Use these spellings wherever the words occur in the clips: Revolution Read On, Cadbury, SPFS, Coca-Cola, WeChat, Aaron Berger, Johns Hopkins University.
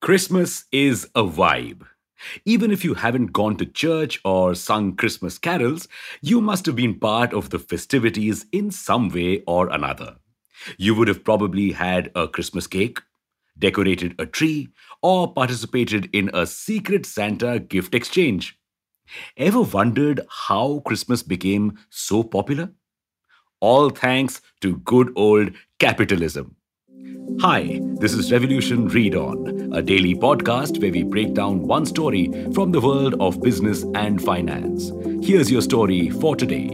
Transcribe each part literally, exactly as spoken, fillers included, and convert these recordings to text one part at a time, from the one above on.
Christmas is a vibe. Even if you haven't gone to church or sung Christmas carols, you must have been part of the festivities in some way or another. You would have probably had a Christmas cake, decorated a tree, or participated in a secret Santa gift exchange. Ever wondered how Christmas became so popular? All thanks to good old capitalism. Hi, this is Revolution Read On, a daily podcast where we break down one story from the world of business and finance. Here's your story for today.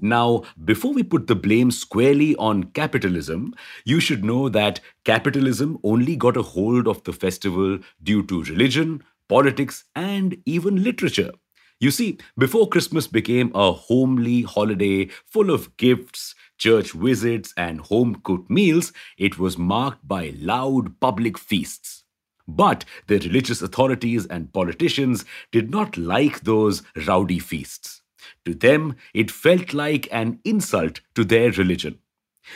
Now, before we put the blame squarely on capitalism, you should know that capitalism only got a hold of the festival due to religion, politics, and even literature. You see, before Christmas became a homely holiday full of gifts, church visits, and home-cooked meals, it was marked by loud public feasts. But the religious authorities and politicians did not like those rowdy feasts. To them, it felt like an insult to their religion.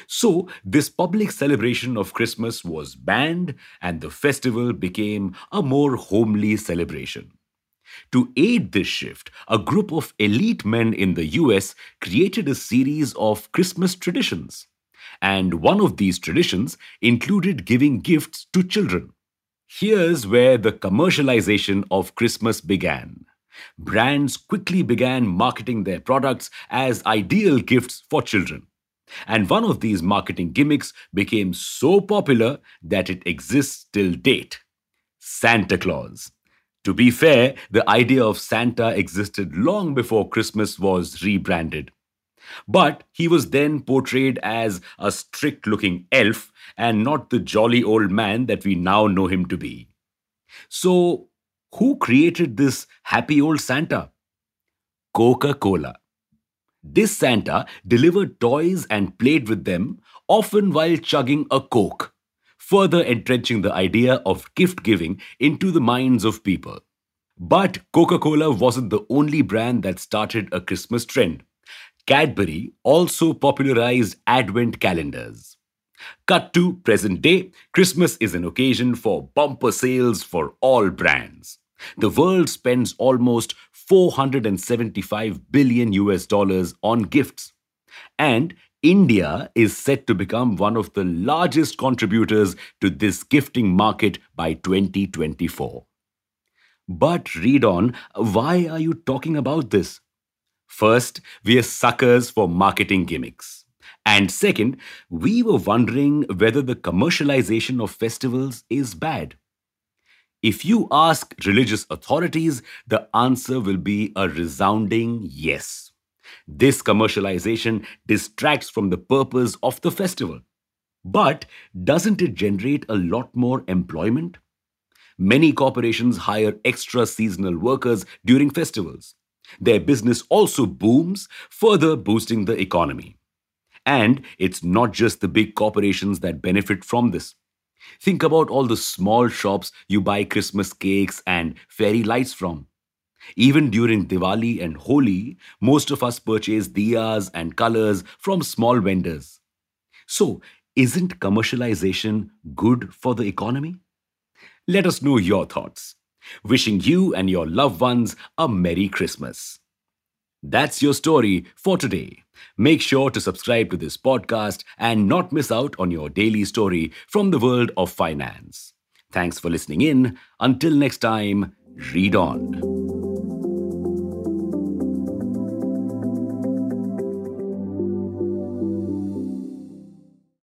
So, this public celebration of Christmas was banned, and the festival became a more homely celebration. To aid this shift, a group of elite men in the U S created a series of Christmas traditions. And one of these traditions included giving gifts to children. Here's where the commercialization of Christmas began. Brands quickly began marketing their products as ideal gifts for children. And one of these marketing gimmicks became so popular that it exists till date: Santa Claus. To be fair, the idea of Santa existed long before Christmas was rebranded. But he was then portrayed as a strict-looking elf and not the jolly old man that we now know him to be. So, who created this happy old Santa? Coca-Cola. This Santa delivered toys and played with them, often while chugging a Coke, further entrenching the idea of gift-giving into the minds of people. But Coca-Cola wasn't the only brand that started a Christmas trend. Cadbury also popularized Advent calendars. Cut to present day, Christmas is an occasion for bumper sales for all brands. The world spends almost four hundred seventy-five billion U S dollars on gifts. And India is set to become one of the largest contributors to this gifting market by twenty twenty-four. But read on, why are you talking about this? First, we are suckers for marketing gimmicks. And second, we were wondering whether the commercialization of festivals is bad. If you ask religious authorities, the answer will be a resounding yes. This commercialization distracts from the purpose of the festival. But doesn't it generate a lot more employment? Many corporations hire extra seasonal workers during festivals. Their business also booms, further boosting the economy. And it's not just the big corporations that benefit from this. Think about all the small shops you buy Christmas cakes and fairy lights from. Even during Diwali and Holi, most of us purchase diyas and colors from small vendors. So, isn't commercialization good for the economy? Let us know your thoughts. Wishing you and your loved ones a Merry Christmas. That's your story for today. Make sure to subscribe to this podcast and not miss out on your daily story from the world of finance. Thanks for listening in. Until next time, read on.